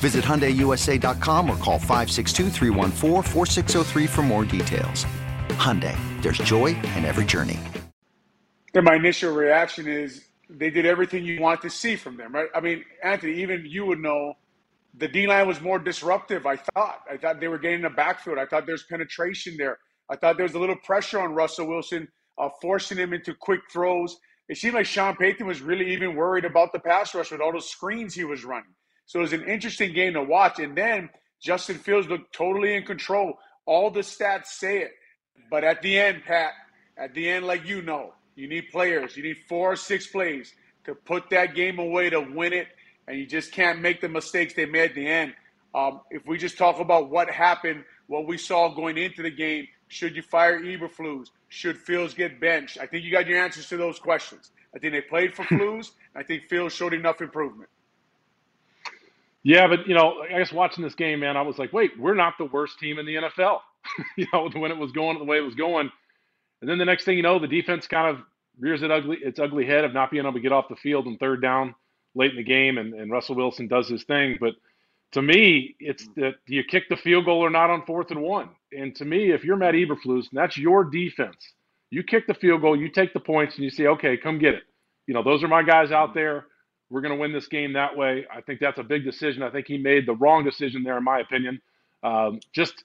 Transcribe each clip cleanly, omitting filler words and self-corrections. Visit HyundaiUSA.com or call 562-314-4603 for more details. Hyundai, there's joy in every journey. And my initial reaction is they did everything you want to see from them, right? I mean, Anthony, even you would know the D-line was more disruptive, I thought. I thought they were getting in the backfield. I thought there was penetration there. I thought there was a little pressure on Russell Wilson, forcing him into quick throws. It seemed like Sean Payton was really even worried about the pass rush with all those screens he was running. So it was an interesting game to watch. And then Justin Fields looked totally in control. All the stats say it. But at the end, Pat, at the end, like you know, you need players. You need 4 or 6 plays to put that game away to win it. And you just can't make the mistakes they made at the end. If we just talk about what happened, what we saw going into the game, should you fire Eberflus? Should Fields get benched? I think you got your answers to those questions. I think they played for Flus. I think Fields showed enough improvement. Yeah, but, you know, I guess watching this game, man, I was like, wait, we're not the worst team in the NFL, you know, when it was going the way it was going. And then the next thing you know, the defense kind of rears its ugly head of not being able to get off the field on third down late in the game, and Russell Wilson does his thing. But to me, it's that you kick the field goal or not on 4th and 1. And to me, if you're Matt Eberflus, and that's your defense, you kick the field goal, you take the points, and you say, okay, come get it. You know, those are my guys out there. We're going to win this game that way. I think that's a big decision. I think he made the wrong decision there, in my opinion. Just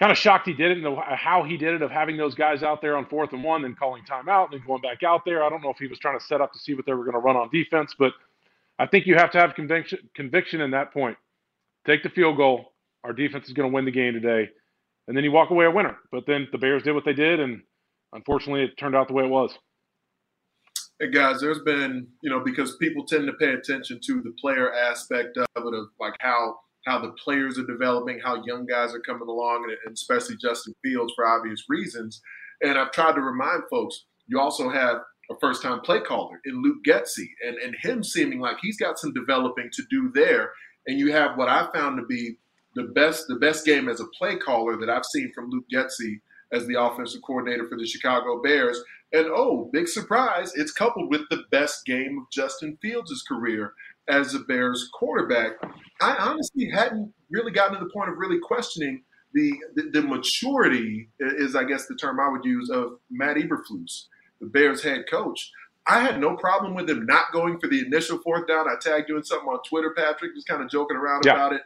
kind of shocked he did it and how he did it, of having those guys out there on 4th and 1, then calling timeout and then going back out there. I don't know if he was trying to set up to see what they were going to run on defense, but I think you have to have conviction in that point. Take the field goal. Our defense is going to win the game today. And then you walk away a winner. But then the Bears did what they did, and unfortunately it turned out the way it was. Hey guys, there's been, you know, because people tend to pay attention to the player aspect of it, of like how the players are developing, how young guys are coming along, and especially Justin Fields for obvious reasons. And I've tried to remind folks, you also have a first-time play caller in Luke Getsy, and him seeming like he's got some developing to do there. And you have what I found to be the best game as a play caller that I've seen from Luke Getsy as the offensive coordinator for the Chicago Bears. And, oh, big surprise, it's coupled with the best game of Justin Fields' career as a Bears quarterback. I honestly hadn't really gotten to the point of really questioning the maturity, is I guess the term I would use, of Matt Eberflus, the Bears head coach. I had no problem with him not going for the initial 4th down. I tagged you in something on Twitter, Patrick, just kind of joking around about it.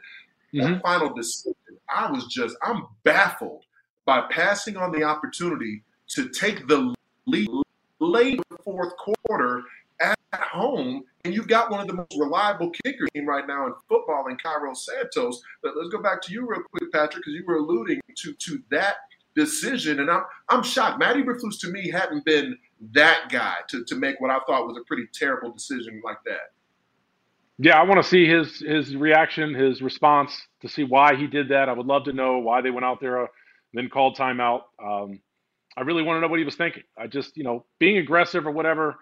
Mm-hmm. That final decision, I'm baffled by passing on the opportunity to take the lead late fourth quarter at home, and you've got one of the most reliable kickers team right now in football in Cairo Santos. But let's go back to you real quick, Patrick, because you were alluding to that decision, and I'm shocked. Matt Eberflus, to me, hadn't been that guy to make what I thought was a pretty terrible decision like that. Yeah, I want to see his reaction, his response, to see why he did that. I would love to know why they went out there then called timeout. I really want to know what he was thinking. I just, you know, being aggressive or whatever,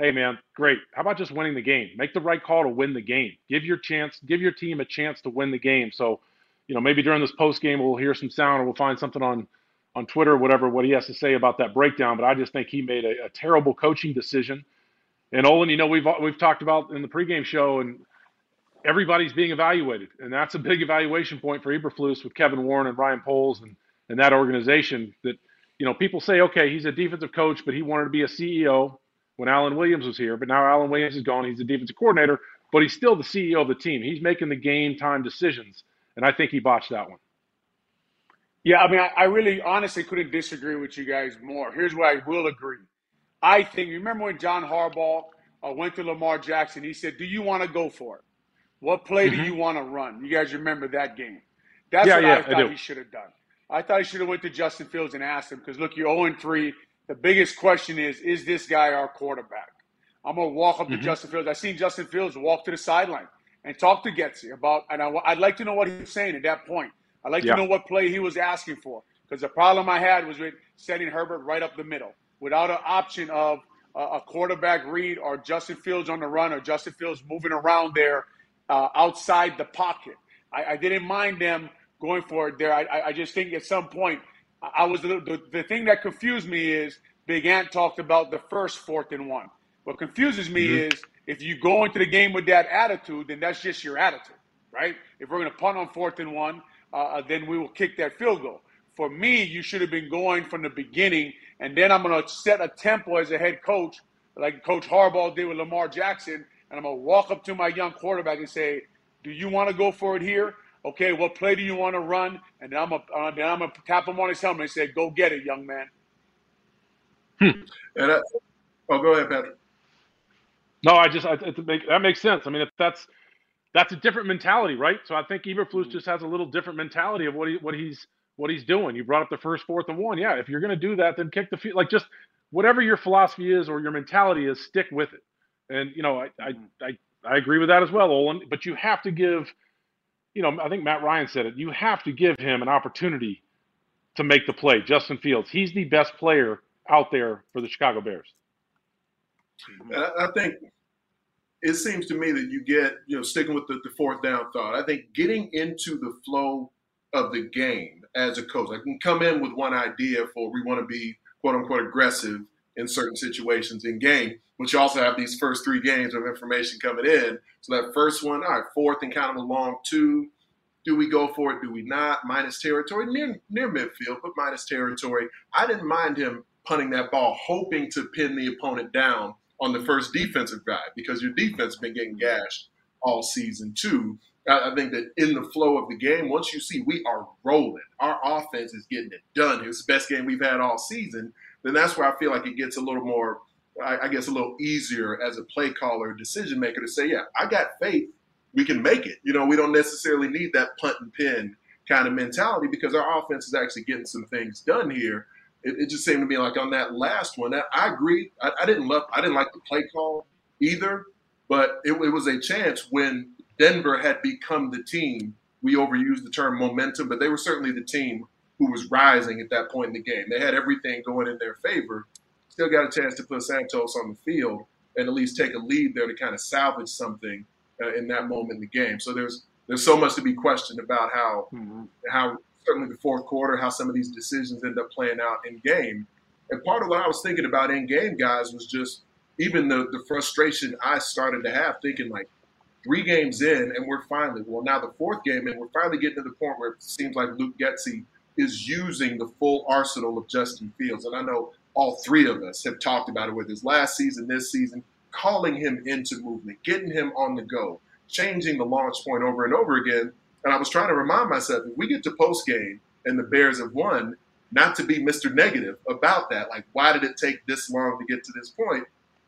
hey, man, great. How about just winning the game? Make the right call to win the game. Give your team a chance to win the game. So, you know, maybe during this post game we'll hear some sound, or we'll find something on Twitter or whatever, what he has to say about that breakdown. But I just think he made a terrible coaching decision. And, Olin, you know, we've talked about in the pregame show, and everybody's being evaluated. And that's a big evaluation point for Eberflus with Kevin Warren and Ryan Poles and that organization, that, you know, people say, okay, he's a defensive coach, but he wanted to be a CEO when Alan Williams was here. But now Alan Williams is gone. He's a defensive coordinator, but he's still the CEO of the team. He's making the game time decisions, and I think he botched that one. Yeah, I mean, I really honestly couldn't disagree with you guys more. Here's where I will agree. I think, remember when John Harbaugh went to Lamar Jackson, he said, do you want to go for it? What play do you want to run? You guys remember that game? That's what I thought he should have done. I thought he should have went to Justin Fields and asked him, because, look, you're 0-3. The biggest question is this guy our quarterback? I'm going to walk up to Justin Fields. I seen Justin Fields walk to the sideline and talk to Getsy about – and I'd like to know what he was saying at that point. I'd like to know what play he was asking for, because the problem I had was with setting Herbert right up the middle without an option of a quarterback read or Justin Fields on the run or Justin Fields moving around there outside the pocket. I didn't mind them going for it there. I just think at some point I was the thing that confused me is Big Ant talked about the first 4th and 1. What confuses me is if you go into the game with that attitude, then that's just your attitude, right? If we're going to punt on 4th and 1, then we will kick that field goal. For me, you should have been going from the beginning, and then I'm going to set a tempo as a head coach, like Coach Harbaugh did with Lamar Jackson, and I'm going to walk up to my young quarterback and say, do you want to go for it here? Okay, what play do you want to run? And then I'm going to tap him on his helmet and say, go get it, young man. And go ahead, Patrick. No, that makes sense. I mean, if that's a different mentality, right? So I think Eberflus just has a little different mentality of what he's doing. You brought up the first 4th and 1. Yeah, if you're going to do that, then kick the field. Like, just whatever your philosophy is or your mentality is, stick with it. And, you know, I agree with that as well, Olin. But you have to give, you know, I think Matt Ryan said it, you have to give him an opportunity to make the play. Justin Fields, he's the best player out there for the Chicago Bears. I think it seems to me that you get, you know, sticking with the fourth down thought, I think getting into the flow of the game as a coach. I can come in with one idea for we want to be, quote unquote, aggressive in certain situations in game, but you also have these first 3 games of information coming in. So that first one, all right, 4th and kind of a long 2. Do we go for it? Do we not? Minus territory, near midfield, but minus territory. I didn't mind him punting that ball, hoping to pin the opponent down on the first defensive drive, because your defense has been getting gashed all season too. I think that in the flow of the game, once you see we are rolling, our offense is getting it done, it's the best game we've had all season, then that's where I feel like it gets a little more, I guess, a little easier as a play caller, decision maker to say, yeah, I got faith, we can make it. You know, we don't necessarily need that punt and pin kind of mentality, because our offense is actually getting some things done here. It just seemed to me like on that last one, I agree. I didn't like the play call either, but it was a chance when Denver had become the team. We overused the term momentum, but they were certainly the team who was rising at that point in the game. They had everything going in their favor. Still got a chance to put Santos on the field and at least take a lead there to kind of salvage something in that moment in the game. So there's so much to be questioned about how certainly the fourth quarter, how some of these decisions end up playing out in game. And part of what I was thinking about in game, guys, was just even the frustration I started to have, thinking like 3 games in and we're finally, well, now the 4th game, and we're finally getting to the point where it seems like Luke Getsy is using the full arsenal of Justin Fields. And I know all 3 of us have talked about it, with his last season, this season, calling him into movement, getting him on the go, changing the launch point over and over again. And I was trying to remind myself, if we get to postgame and the Bears have won, not to be Mr. Negative about that. Like, why did it take this long to get to this point?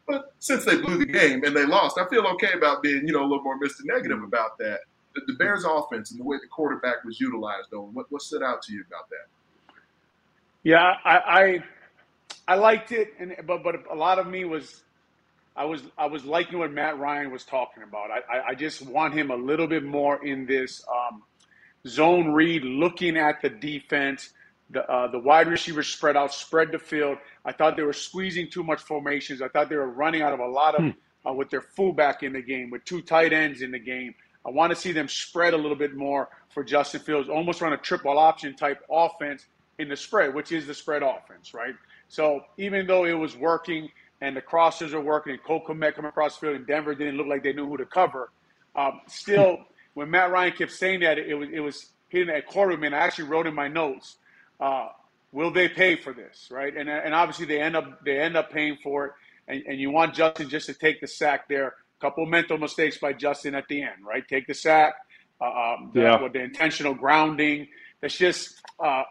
But since they blew the game and they lost, I feel okay about being, you know, a little more Mr. Negative about that. The Bears offense and the way the quarterback was utilized, though, what stood out to you about that? Yeah, I liked it, but a lot of me was, I was liking what Matt Ryan was talking about. I just want him a little bit more in this zone read, looking at the defense, the wide receivers spread out, spread the field. I thought they were squeezing too much formations. I thought they were running out of a lot of with their fullback in the game, with 2 tight ends in the game. I want to see them spread a little bit more for Justin Fields, almost run a triple option type offense in the spread, which is the spread offense, right? So even though it was working, and the crossers are working, and Cole Kmet coming across the field, and Denver didn't look like they knew who to cover. Still, when Matt Ryan kept saying that, it was hitting at quarterback. I actually wrote in my notes, will they pay for this, right? And obviously they end up paying for it, and you want Justin just to take the sack there. A couple mental mistakes by Justin at the end, right? Take the sack, the intentional grounding. That's just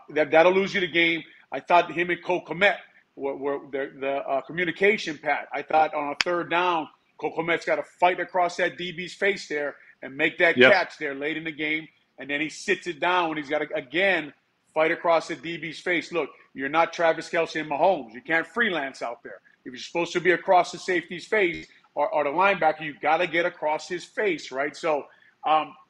that'll lose you the game. I thought him and Cole Kmet the communication, Pat. I thought on a third down, Cole Kmet's got to fight across that DB's face there and make that catch there late in the game. And then he sits it down, and he's got to, again, fight across the DB's face. Look, you're not Travis Kelce and Mahomes. You can't freelance out there. If you're supposed to be across the safety's face or the linebacker, you've got to get across his face, right? So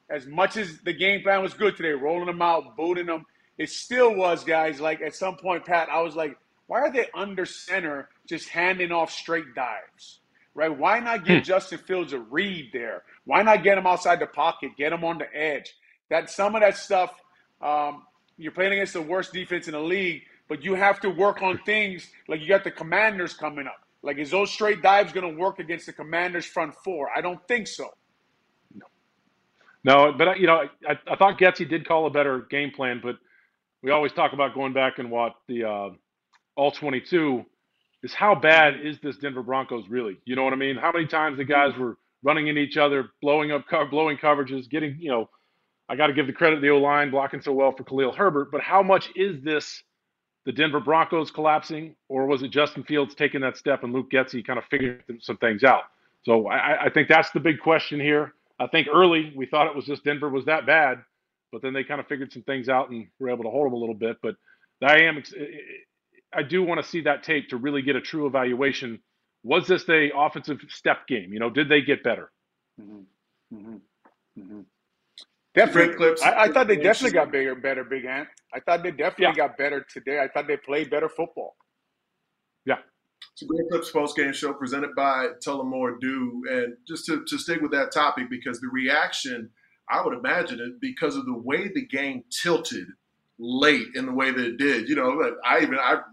as much as the game plan was good today, rolling them out, booting them, it still was, guys, like at some point, Pat, I was like, why are they under center just handing off straight dives, right? Why not give Justin Fields a read there? Why not get him outside the pocket, get him on the edge? That some of that stuff, you're playing against the worst defense in the league, but you have to work on things like you got the Commanders coming up. Like, is those straight dives going to work against the Commanders' front four? I don't think so. No, but, you know, I thought Getsy did call a better game plan, but we always talk about going back and what the All-22 is. How bad is this Denver Broncos really? You know what I mean? How many times the guys were running into each other, blowing coverages, getting, you know, I got to give the credit to the O-line blocking so well for Khalil Herbert, but how much is this the Denver Broncos collapsing, or was it Justin Fields taking that step and Luke Getsy kind of figuring some things out? So I think that's the big question here. I think early we thought it was just Denver was that bad, but then they kind of figured some things out and were able to hold them a little bit. But I do want to see that tape to really get a true evaluation. Was this an offensive step game? You know, did they get better? Mm-hmm. Mm-hmm. Mm-hmm. Definitely. Great Clips. I thought they definitely got better, Big Ant. I thought they definitely got better today. I thought they played better football. Yeah. It's a Great Clips post-game show presented by Tullamore Dew. And just to stick with that topic, because the reaction, I would imagine it, because of the way the game tilted late in the way that it did. You know, I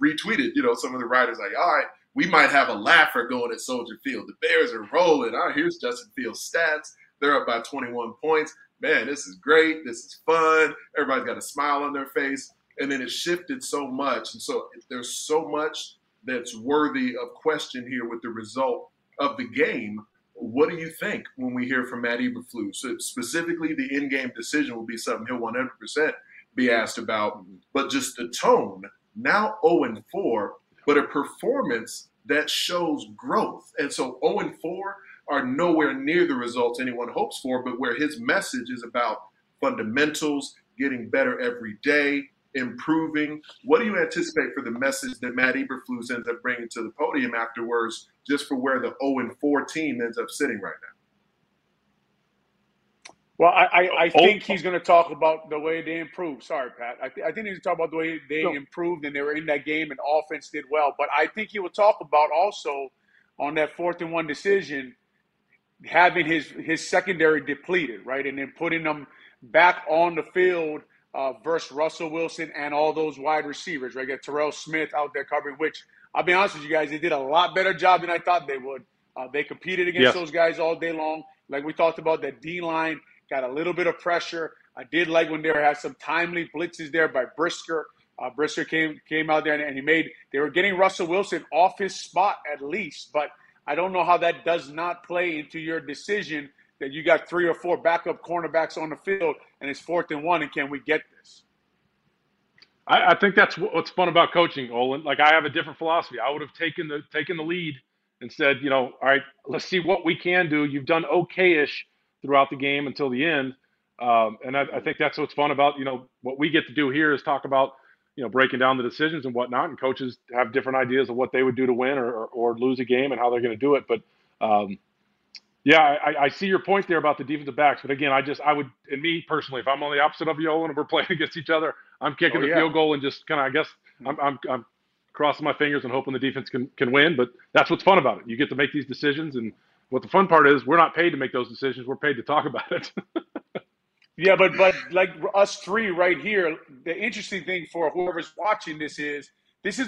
retweeted, you know, some of the writers like, all right, we might have a laugher going at Soldier Field. The Bears are rolling. All right, here's Justin Fields' stats. They're up by 21 points. Man, this is great. This is fun. Everybody's got a smile on their face. And then it shifted so much. And so there's so much that's worthy of question here with the result of the game. What do you think when we hear from Matt Eberflus? So specifically, the in-game decision will be something he'll 100% be asked about. But just the tone, now 0-4, but a performance that shows growth. And so 0-4 are nowhere near the results anyone hopes for, but where his message is about fundamentals, getting better every day, improving. What do you anticipate for the message that Matt Eberflus ends up bringing to the podium afterwards, just for where the 0-4 team ends up sitting right now? Well, I think he's going to talk about the way they improved. Sorry, Pat. I think he's going to talk about the way they improved and they were in that game and offense did well. But I think he will talk about also on that 4th-and-1 decision, having his secondary depleted, right, and then putting them back on the field versus Russell Wilson and all those wide receivers, right? Got Terrell Smith out there covering, which I'll be honest with you guys, they did a lot better job than I thought they would. They competed against those guys all day long. Like we talked about, that D-line got a little bit of pressure. I did like when they had some timely blitzes there by Brisker. Brisker came out there and he made – they were getting Russell Wilson off his spot at least, but – I don't know how that does not play into your decision that you got 3 or 4 backup cornerbacks on the field and it's 4th-and-1, and can we get this? I think that's what's fun about coaching, Olin. Like, I have a different philosophy. I would have taken the lead and said, you know, all right, let's see what we can do. You've done okay-ish throughout the game until the end. And I think that's what's fun about, you know, what we get to do here is talk about, you know, breaking down the decisions and whatnot, and coaches have different ideas of what they would do to win or lose a game and how they're going to do it. But, I see your point there about the defensive backs. But, again, and me personally, if I'm on the opposite of you, Olin, and we're playing against each other, I'm kicking the field goal and just kind of, I guess, I'm crossing my fingers and hoping the defense can win. But that's what's fun about it. You get to make these decisions. And what the fun part is, we're not paid to make those decisions. We're paid to talk about it. Yeah, but like us three right here, the interesting thing for whoever's watching this is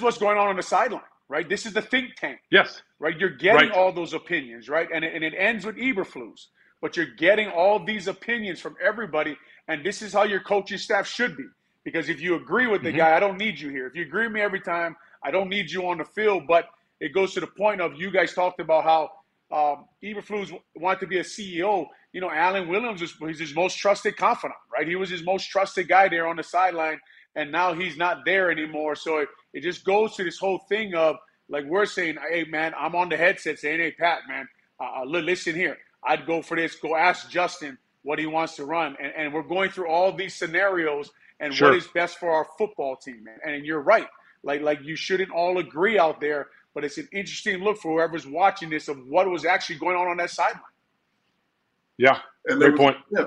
what's going on the sideline, right? This is the think tank. Yes. Right? You're getting all those opinions, right? And it ends with Eberflus. But you're getting all these opinions from everybody, and this is how your coaching staff should be. Because if you agree with the guy, I don't need you here. If you agree with me every time, I don't need you on the field. But it goes to the point of you guys talked about how Eberflus wanted to be a CEO. You know, Alan Williams was his most trusted confidant, right? He was his most trusted guy there on the sideline, and now he's not there anymore. So it just goes to this whole thing of, like we're saying, hey, man, I'm on the headset saying, hey, Pat, man, listen here. I'd go for this. Go ask Justin what he wants to run. And we're going through all these scenarios and sure. What is best for our football team. And you're right. Like you shouldn't all agree out there, but it's an interesting look for whoever's watching this of what was actually going on that sideline. Yeah, and great point. Yeah,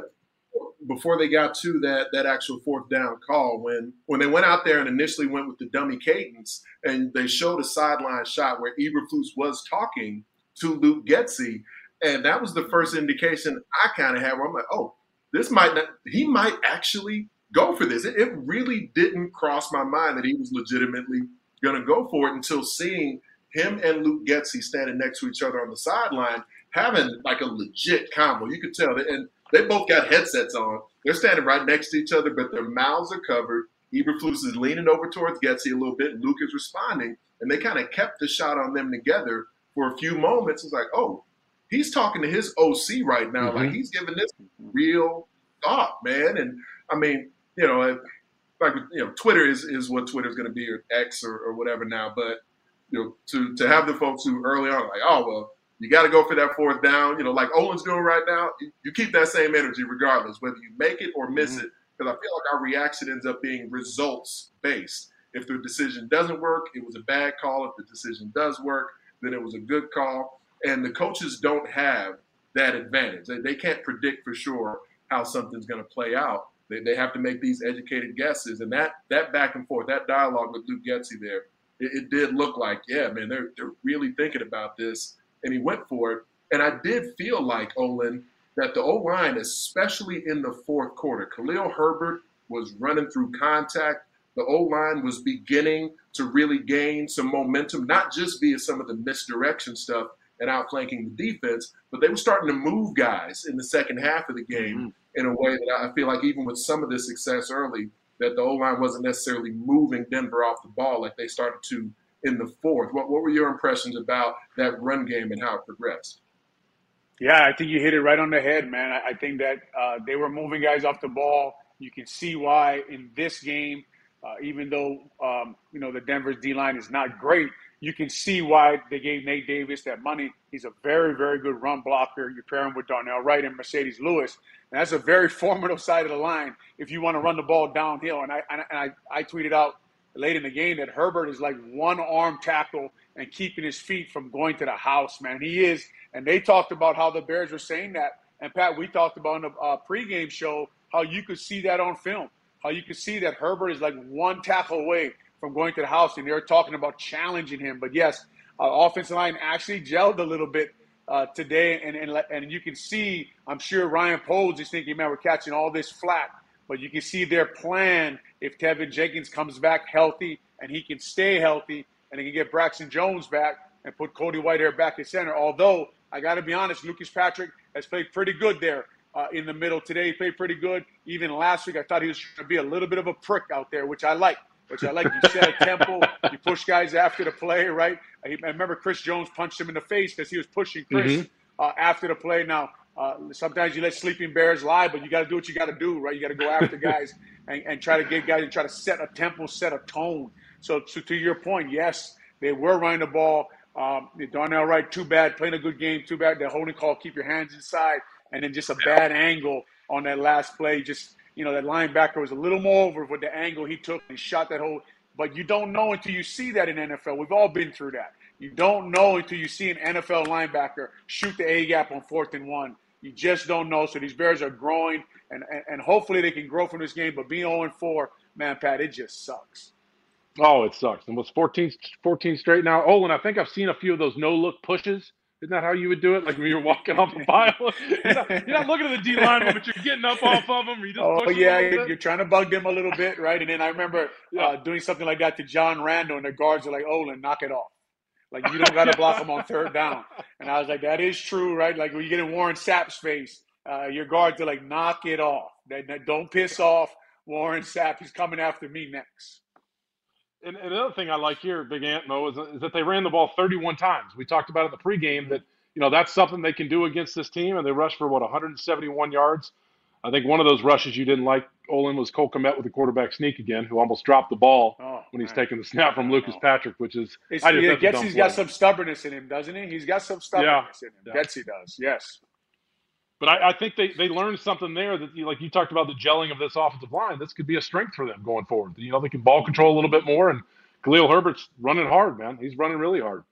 before they got to that actual fourth down call, when they went out there and initially went with the dummy cadence and they showed a sideline shot where Eberflus was talking to Luke Getsy, and that was the first indication I kind of had where I'm like, oh, this might not – he might actually go for this. It really didn't cross my mind that he was legitimately going to go for it until seeing him and Luke Getsy standing next to each other on the sideline having like a legit combo. You could tell that, and they both got headsets on. They're standing right next to each other, but their mouths are covered. Eberflus is leaning over towards Getsy a little bit, and Luke is responding, and they kind of kept the shot on them together for a few moments. It's like, oh, he's talking to his OC right now. Mm-hmm. Like, he's giving this real thought, man. And, I mean, you know, Twitter is what Twitter's going to be, or X or whatever now. But, you know, to have the folks who early on are like, oh, well, you got to go for that fourth down, you know, like Olin's doing right now. You keep that same energy regardless, whether you make it or miss mm-hmm. it, because I feel like our reaction ends up being results-based. If the decision doesn't work, it was a bad call. If the decision does work, then it was a good call. And the coaches don't have that advantage. They can't predict for sure how something's going to play out. They have to make these educated guesses. And that back and forth, that dialogue with Luke Getsy there, it did look like, yeah, man, they're really thinking about this. And he went for it. And I did feel like, Olin, that the O-line, especially in the fourth quarter, Khalil Herbert was running through contact. The O-line was beginning to really gain some momentum, not just via some of the misdirection stuff and outflanking the defense, but they were starting to move guys in the second half of the game mm-hmm. in a way that I feel like even with some of the success early, that the O-line wasn't necessarily moving Denver off the ball like they started to in the fourth. What were your impressions about that run game and how it progressed? Yeah, I think you hit it right on the head, man. I think that they were moving guys off the ball. You can see why in this game, even though, you know, the Denver's D-line is not great, you can see why they gave Nate Davis that money. He's a very, very good run blocker. You pair him with Darnell Wright and Mercedes Lewis, and that's a very formidable side of the line if you want to run the ball downhill. And I tweeted out late in the game that Herbert is like one arm tackle and keeping his feet from going to the house, man. He is. And they talked about how the Bears were saying that. And, Pat, we talked about in the pregame show how you could see that on film, how you could see that Herbert is like one tackle away from going to the house, and they were talking about challenging him. But, yes, offensive line actually gelled a little bit today, and you can see, I'm sure Ryan Poles is thinking, man, we're catching all this flack. But you can see their plan if Tevin Jenkins comes back healthy and he can stay healthy and they can get Braxton Jones back and put Cody Whitehair back at center. Although, I got to be honest, Lucas Patrick has played pretty good there in the middle. Today he played pretty good. Even last week I thought he was going to be a little bit of a prick out there, which I like. You set a tempo. You push guys after the play, right? I remember Chris Jones punched him in the face because he was pushing Chris mm-hmm. After the play. Now, sometimes you let sleeping bears lie, but you got to do what you got to do, right? You got to go after guys and try to get guys and try to set a tempo, set a tone. So to your point, yes, they were running the ball. Darnell Wright, too bad, playing a good game, too bad. The holding call, keep your hands inside, and then just a bad angle on that last play. Just, you know, that linebacker was a little more over with the angle he took and shot that hole. But you don't know until you see that in NFL. We've all been through that. You don't know until you see an NFL linebacker shoot the A-gap on 4th and 1. You just don't know. So these Bears are growing, and hopefully they can grow from this game. But being 0-4, man, Pat, it just sucks. Oh, it sucks. And was 14 straight now. Olin, I think I've seen a few of those no-look pushes. Isn't that how you would do it? Like when you're walking off the pile? You're not looking at the D-lineman, but you're getting up off of them. Or you just you're trying to bug them a little bit, right? And then I remember doing something like that to John Randall, and the guards are like, Olin, knock it off. Like, you don't got to block them on 3rd down. And I was like, that is true, right? Like, when you get in Warren Sapp's face, your guards are like, knock it off. Don't piss off Warren Sapp. He's coming after me next. And another thing I like here, Big Ant, Mo, is that they ran the ball 31 times. We talked about it in the pregame that, you know, that's something they can do against this team, and they rushed for, 171 yards I think one of those rushes you didn't like, Olin, was Cole Kmet with the quarterback sneak again, who almost dropped the ball when he's taking the snap from Lucas Patrick, which is – Getsy's got some stubbornness in him, doesn't he? He's got some stubbornness in him. Yeah. Getsy does, yes. But I think they learned something there that, like you talked about, the gelling of this offensive line. This could be a strength for them going forward. You know, they can ball control a little bit more, and Khalil Herbert's running hard, man. He's running really hard.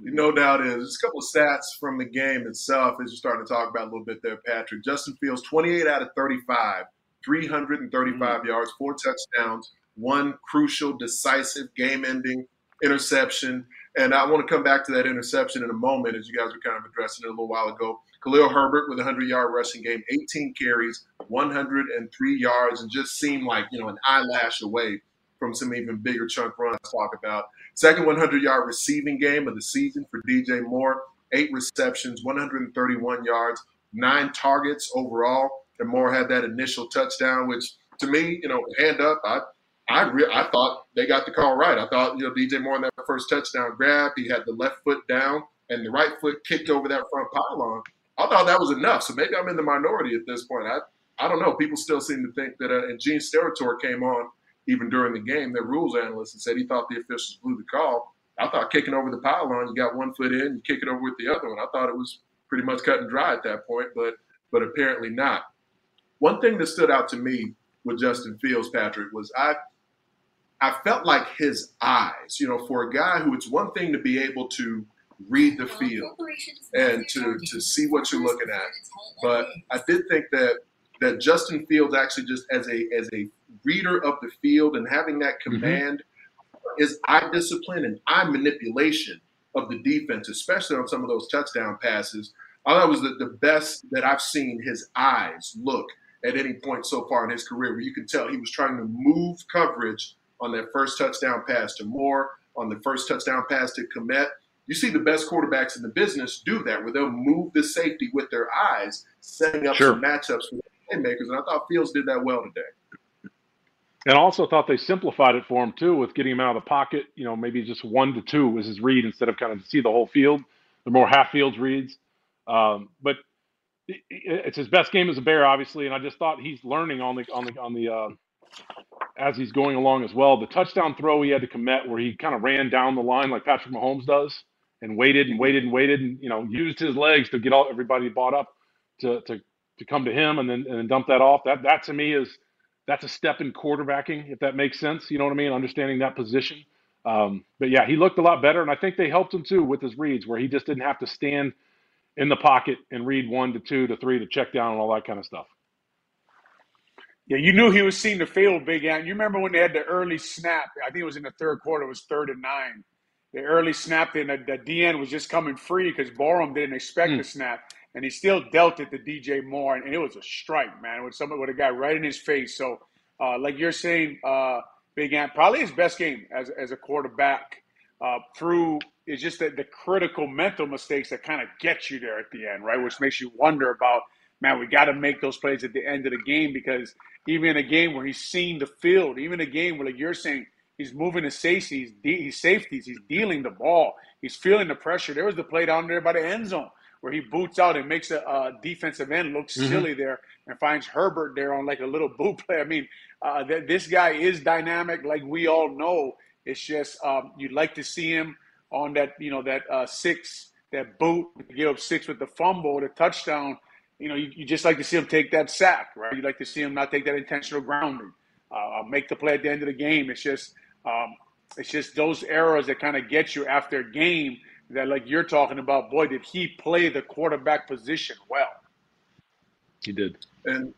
No doubt is. Just a couple of stats from the game itself as you're starting to talk about a little bit there, Patrick. Justin Fields, 28 out of 35, 335 yards, 4 touchdowns, 1 crucial, decisive, game-ending interception. And I want to come back to that interception in a moment as you guys were kind of addressing it a little while ago. Khalil Herbert with a 100-yard rushing game, 18 carries, 103 yards, and just seemed like, you know, an eyelash away from some even bigger chunk runs to talk about. Second 100-yard receiving game of the season for DJ Moore, 8 receptions, 131 yards, 9 targets overall. And Moore had that initial touchdown, which to me, you know, hand up, I thought they got the call right. I thought, you know, DJ Moore on that first touchdown grab, he had the left foot down and the right foot kicked over that front pylon. I thought that was enough. So maybe I'm in the minority at this point. I don't know. People still seem to think that and Gene Steratore came on even during the game, their rules analyst, and said he thought the officials blew the call. I thought kicking over the pylon, you got one foot in, you kick it over with the other one. I thought it was pretty much cut and dry at that point, but apparently not. One thing that stood out to me with Justin Fields, Patrick, was I felt like his eyes, you know, for a guy who it's one thing to be able to read the field and to see what you're looking at. But I did think that Justin Fields actually just as a reader of the field and having that command is eye discipline and eye manipulation of the defense, especially on some of those touchdown passes. I thought it was the best that I've seen his eyes look at any point so far in his career, where you could tell he was trying to move coverage on that first touchdown pass to Moore, on the first touchdown pass to Kmet. You see the best quarterbacks in the business do that, where they'll move the safety with their eyes, setting up some matchups for playmakers, and I thought Fields did that well today. And I also thought they simplified it for him, too, with getting him out of the pocket. You know, maybe just 1 to 2 was his read instead of kind of to see the whole field. They're more half-field reads. But it's his best game as a Bear, obviously, and I just thought he's learning on the as he's going along as well. The touchdown throw he had to commit where he kind of ran down the line like Patrick Mahomes does and waited and, you know, used his legs to get everybody bought up to come to him and then dump that off. That to me that's a step in quarterbacking, if that makes sense. You know what I mean? Understanding that position. But yeah, he looked a lot better, and I think they helped him too with his reads where he just didn't have to stand in the pocket and read 1 to 2 to 3 to check down and all that kind of stuff. Yeah, you knew he was seeing the field, Big Ant. You remember when they had the early snap? I think it was in the third quarter. It was 3rd and 9. The early snap, and the DN was just coming free because Borom didn't expect the snap, and he still dealt it to DJ Moore, and it was a strike, man. It was somebody with a guy right in his face. So, like you're saying, Big Ant, probably his best game as a quarterback. Through it's just the critical mental mistakes that kind of get you there at the end, right? Which makes you wonder about, man, we got to make those plays at the end of the game, because even in a game where he's seeing the field, even a game where, like you're saying, he's moving his safeties, he's dealing the ball, he's feeling the pressure. There was the play down there by the end zone where he boots out and makes a defensive end look silly there and finds Herbert there on like a little boot play. I mean, this guy is dynamic, like we all know. It's just you'd like to see him on that, you know, that 6, that boot, give up 6 with the fumble, the touchdown. You know, you just like to see him take that sack, right? You'd like to see him not take that intentional grounding, make the play at the end of the game. It's just those errors that kind of get you after a game that, like you're talking about, boy, did he play the quarterback position well. He did. And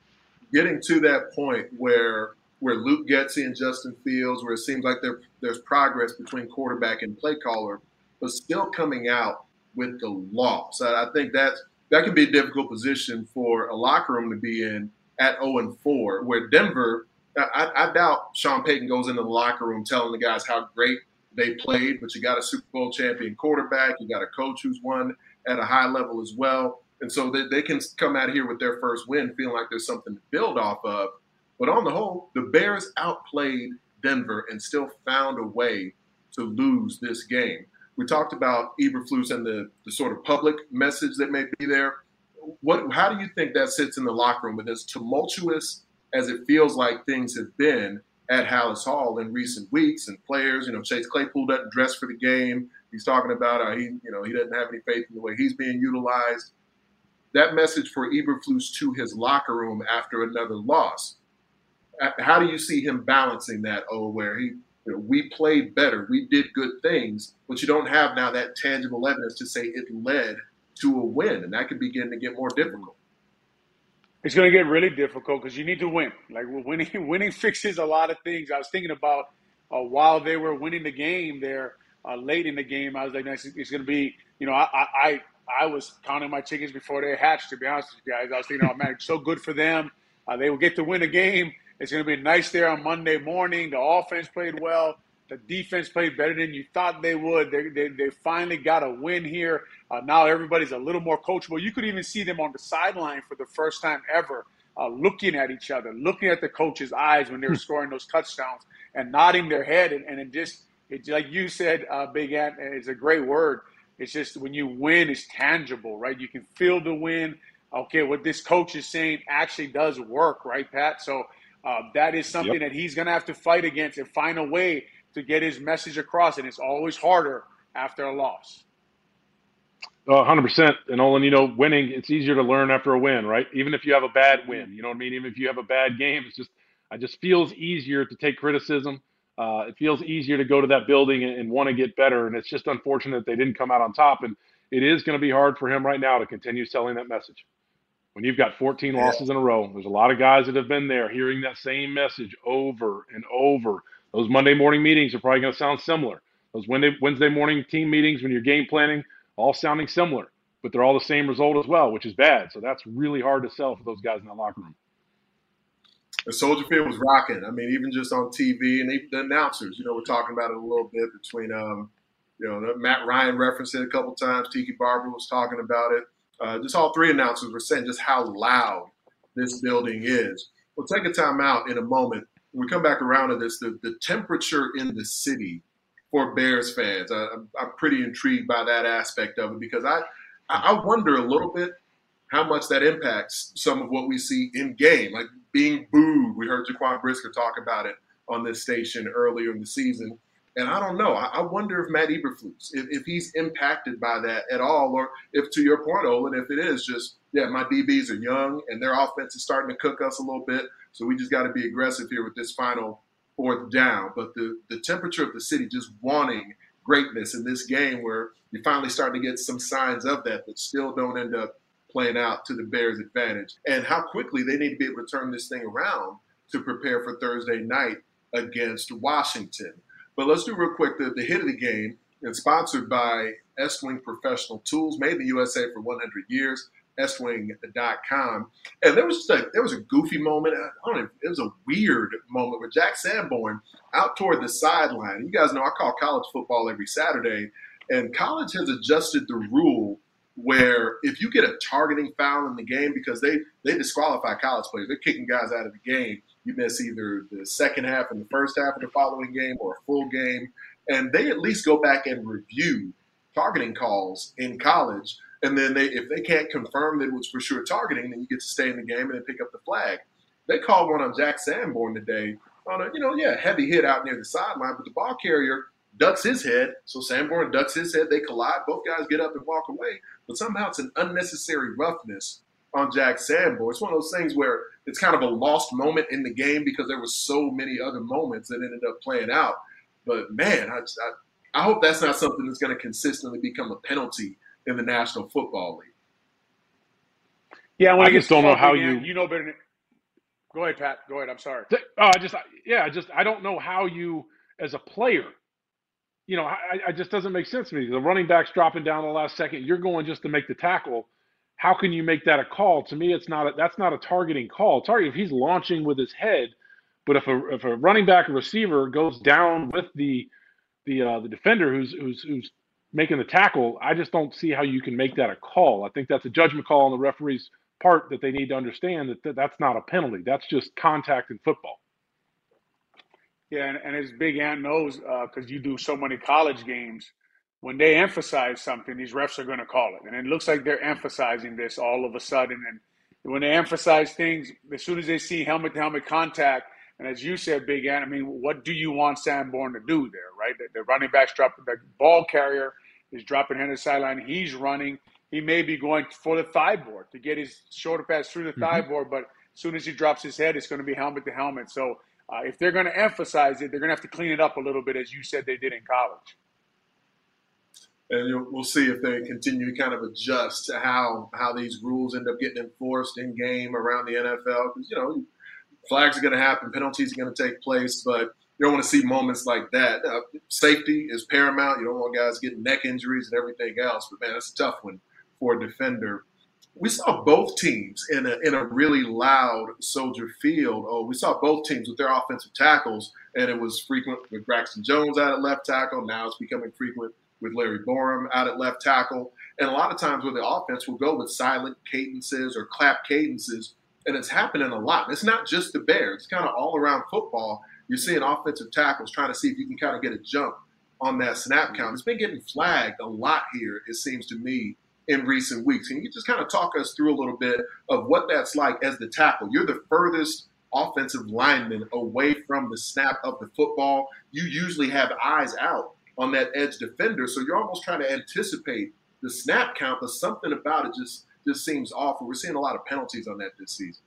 getting to that point where Luke Getsy and Justin Fields, where it seems like there's progress between quarterback and play caller, but still coming out with the loss. I think that can be a difficult position for a locker room to be in at 0-4, where Denver, I doubt Sean Payton goes into the locker room telling the guys how great they played, but you got a Super Bowl champion quarterback, you got a coach who's won at a high level as well. And so they can come out here with their first win feeling like there's something to build off of. But on the whole, the Bears outplayed Denver and still found a way to lose this game. We talked about Eberflus and the sort of public message that may be there. what? How do you think that sits in the locker room with as tumultuous as it feels like things have been at Hallis Hall in recent weeks and players, you know, Chase Claypool doesn't dress for the game. He's talking about how he doesn't have any faith in the way he's being utilized. That message for Eberflus to his locker room after another loss. How do you see him balancing that? Oh, where he, you know, we played better, we did good things, but you don't have now that tangible evidence to say it led to a win, and that could begin to get more difficult. It's going to get really difficult because you need to win. Like, winning fixes a lot of things. I was thinking about while they were winning the game there late in the game, I was like, it's going to be, you know, I was counting my chickens before they hatched, to be honest with you guys. I was thinking, oh, man, it's so good for them. They will get to win a game. It's going to be nice there on Monday morning. The offense played well. The defense played better than you thought they would. They finally got a win here. Now everybody's a little more coachable. You could even see them on the sideline for the first time ever looking at each other, looking at the coach's eyes when they were scoring those touchdowns and nodding their head. And it just, it, like you said, Big Ant, it's a great word. It's just when you win, it's tangible, right? You can feel the win. Okay, what this coach is saying actually does work, right, Pat? So that is something that he's going to have to fight against and find a way to get his message across, and it's always harder after a loss. 100%. And Olin, you know, winning, it's easier to learn after a win, right? Even if you have a bad win, you know what I mean? Even if you have a bad game, it just feels easier to take criticism. It feels easier to go to that building and want to get better. And it's just unfortunate that they didn't come out on top. And it is going to be hard for him right now to continue selling that message. When you've got 14 losses in a row, there's a lot of guys that have been there hearing that same message over and over. Those Monday morning meetings are probably going to sound similar. Those Wednesday morning team meetings when you're game planning, all sounding similar, but they're all the same result as well, which is bad. So that's really hard to sell for those guys in the locker room. The Soldier Field was rocking. I mean, even just on TV and the announcers, you know, we're talking about it a little bit between, you know, Matt Ryan referenced it a couple times. Tiki Barber was talking about it. Just all three announcers were saying just how loud this building is. We'll take a time out in a moment. When we come back around to this, the temperature in the city for Bears fans, I'm pretty intrigued by that aspect of it because I wonder a little bit how much that impacts some of what we see in game, like being booed. We heard Jaquan Brisker talk about it on this station earlier in the season. And I don't know. I wonder if Matt Eberflus, if he's impacted by that at all, or if, to your point, Olin, if it is just, yeah, my DBs are young and their offense is starting to cook us a little bit, so we just got to be aggressive here with this final fourth down. But the temperature of the city just wanting greatness in this game where you're finally starting to get some signs of that but still don't end up playing out to the Bears' advantage. And how quickly they need to be able to turn this thing around to prepare for Thursday night against Washington. But let's do real quick the hit of the game, and sponsored by Estwing Professional Tools, made in the USA for 100 years, Estwing.com. And there was a goofy moment. I don't know, it was a weird moment with Jack Sanborn out toward the sideline. You guys know I call college football every Saturday, and college has adjusted the rule where if you get a targeting foul in the game, because they disqualify college players, they're kicking guys out of the game. You miss either the second half and the first half of the following game or a full game. And they at least go back and review targeting calls in college. And then if they can't confirm that it was for sure targeting, then you get to stay in the game and then pick up the flag. They called one on Jack Sanborn today on a, heavy hit out near the sideline, but the ball carrier ducks his head. So Sanborn ducks his head. They collide. Both guys get up and walk away. But somehow it's an unnecessary roughness on Jack Sanborn. It's one of those things where it's kind of a lost moment in the game because there were so many other moments that ended up playing out. But, man, I hope that's not something that's going to consistently become a penalty in the National Football League. Yeah, I just don't know how you – you know better than – go ahead, Pat. Go ahead. I'm sorry. I don't know how you, as a player – you know, I just doesn't make sense to me. The running back's dropping down the last second. You're going just to make the tackle. How can you make that a call? To me, that's not a targeting call. Target if he's launching with his head, but if a running back or receiver goes down with the defender who's making the tackle, I just don't see how you can make that a call. I think that's a judgment call on the referee's part that they need to understand that that's not a penalty. That's just contact in football. Yeah, and as Big Ant knows, because you do so many college games, when they emphasize something, these refs are going to call it. And it looks like they're emphasizing this all of a sudden. And when they emphasize things, as soon as they see helmet-to-helmet contact, and as you said, Big Ann, I mean, what do you want Sanborn to do there, right? The running back's dropping, the ball carrier is dropping hand to the sideline. He's running. He may be going for the thigh board to get his shoulder pass through the thigh board, but as soon as he drops his head, it's going to be helmet to helmet. So if they're going to emphasize it, they're going to have to clean it up a little bit, as you said they did in college. And we'll see if they continue to kind of adjust to how these rules end up getting enforced in game around the NFL. Because, you know, flags are going to happen, penalties are going to take place, but you don't want to see moments like that. Safety is paramount. You don't want guys getting neck injuries and everything else. But, man, it's a tough one for a defender. We saw both teams in a really loud Soldier Field. We saw both teams with their offensive tackles, and it was frequent with Braxton Jones out at left tackle. Now it's becoming frequent with Larry Borom out at left tackle. And a lot of times with the offense, we'll go with silent cadences or clap cadences, and it's happening a lot. It's not just the Bears. It's kind of all around football. You're seeing offensive tackles trying to see if you can kind of get a jump on that snap count. It's been getting flagged a lot here, it seems to me, in recent weeks. Can you just kind of talk us through a little bit of what that's like as the tackle? You're the furthest offensive lineman away from the snap of the football. You usually have eyes out on that edge defender, so you're almost trying to anticipate the snap count, but something about it just seems off. We're seeing a lot of penalties on that this season.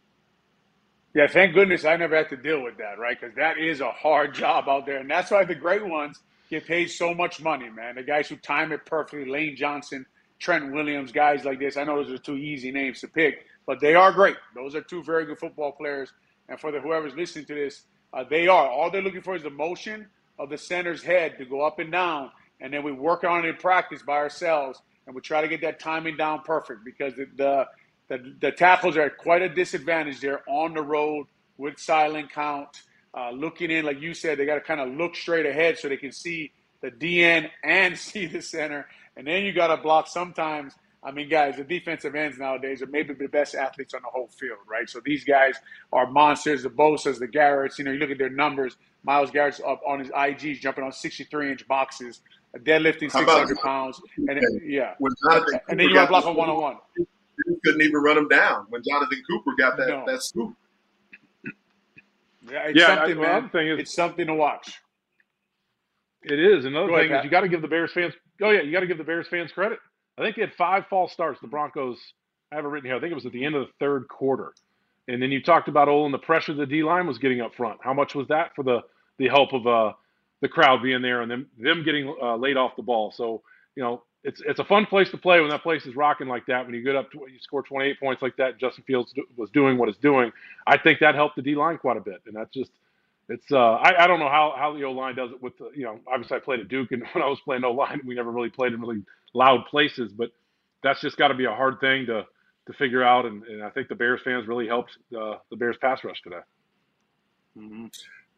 Yeah, thank goodness I never had to deal with that, right? Because that is a hard job out there, and that's why the great ones get paid so much money, man. The guys who time it perfectly, Lane Johnson, Trent Williams, guys like this. I know those are two easy names to pick, but they are great. Those are two very good football players. And for whoever's listening to this, they are. All they're looking for is the motion of the center's head to go up and down, and then we work on it in practice by ourselves, and we try to get that timing down perfect because the tackles are at quite a disadvantage there on the road with silent count. Looking in, like you said, they got to kind of look straight ahead so they can see the DN and see the center. And then you got to block sometimes. I mean, guys, the defensive ends nowadays are maybe the best athletes on the whole field, right? So these guys are monsters, the Bosa's, the Garrett's. You know, you look at their numbers. Miles Garrett's up on his IGs jumping on 63-inch boxes, deadlifting 600 pounds. And yeah. And then you got to block a one-on-one. You couldn't even run him down when Jonathan Cooper got that scoop. Yeah, it's something to watch. It is. Another thing is you got to give the Bears fans – you got to give the Bears fans credit. I think they had 5 false starts, the Broncos. I have it written here. I think it was at the end of the third quarter. And then you talked about, Olin, the pressure the D-line was getting up front. How much was that for the help of the crowd being there and them getting laid off the ball? So, you know, it's a fun place to play when that place is rocking like that. When you get up you score 28 points like that, Justin Fields was doing what it's doing. I think that helped the D-line quite a bit. And that's just – it's I don't know how the O-line does it with the, you know, obviously I played at Duke, and when I was playing O-line, we never really played in really loud places, but that's just got to be a hard thing to figure out, and I think the Bears fans really helped the Bears pass rush today. Mm-hmm.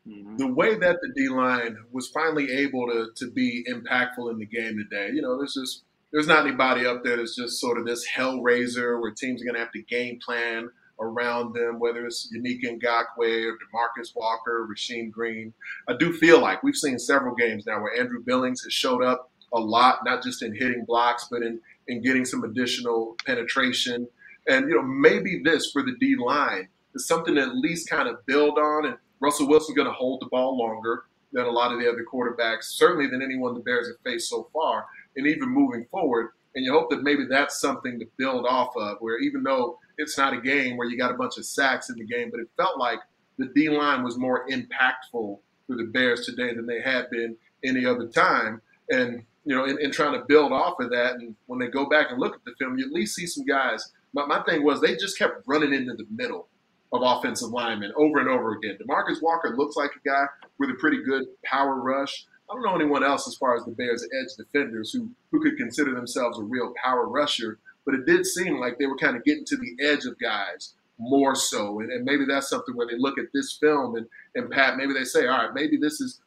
Mm-hmm. The way that the D-line was finally able to be impactful in the game today, you know, there's not anybody up there that's just sort of this hellraiser where teams are going to have to game plan around them, whether it's Yannick Ngakoue or DeMarcus Walker, Rasheem Green. I do feel like we've seen several games now where Andrew Billings has showed up a lot, not just in hitting blocks, but in getting some additional penetration. And, you know, maybe this for the D-line is something to at least kind of build on. And Russell Wilson's going to hold the ball longer than a lot of the other quarterbacks, certainly than anyone the Bears have faced so far, and even moving forward. And you hope that maybe that's something to build off of, where even though it's not a game where you got a bunch of sacks in the game, but it felt like the D-line was more impactful for the Bears today than they had been any other time. And, you know, in trying to build off of that, and when they go back and look at the film, you at least see some guys. My thing was they just kept running into the middle of offensive linemen over and over again. DeMarcus Walker looks like a guy with a pretty good power rush. I don't know anyone else as far as the Bears' edge defenders who could consider themselves a real power rusher, but it did seem like they were kind of getting to the edge of guys more so. And maybe that's something where they look at this film and Pat, maybe they say, all right, maybe this is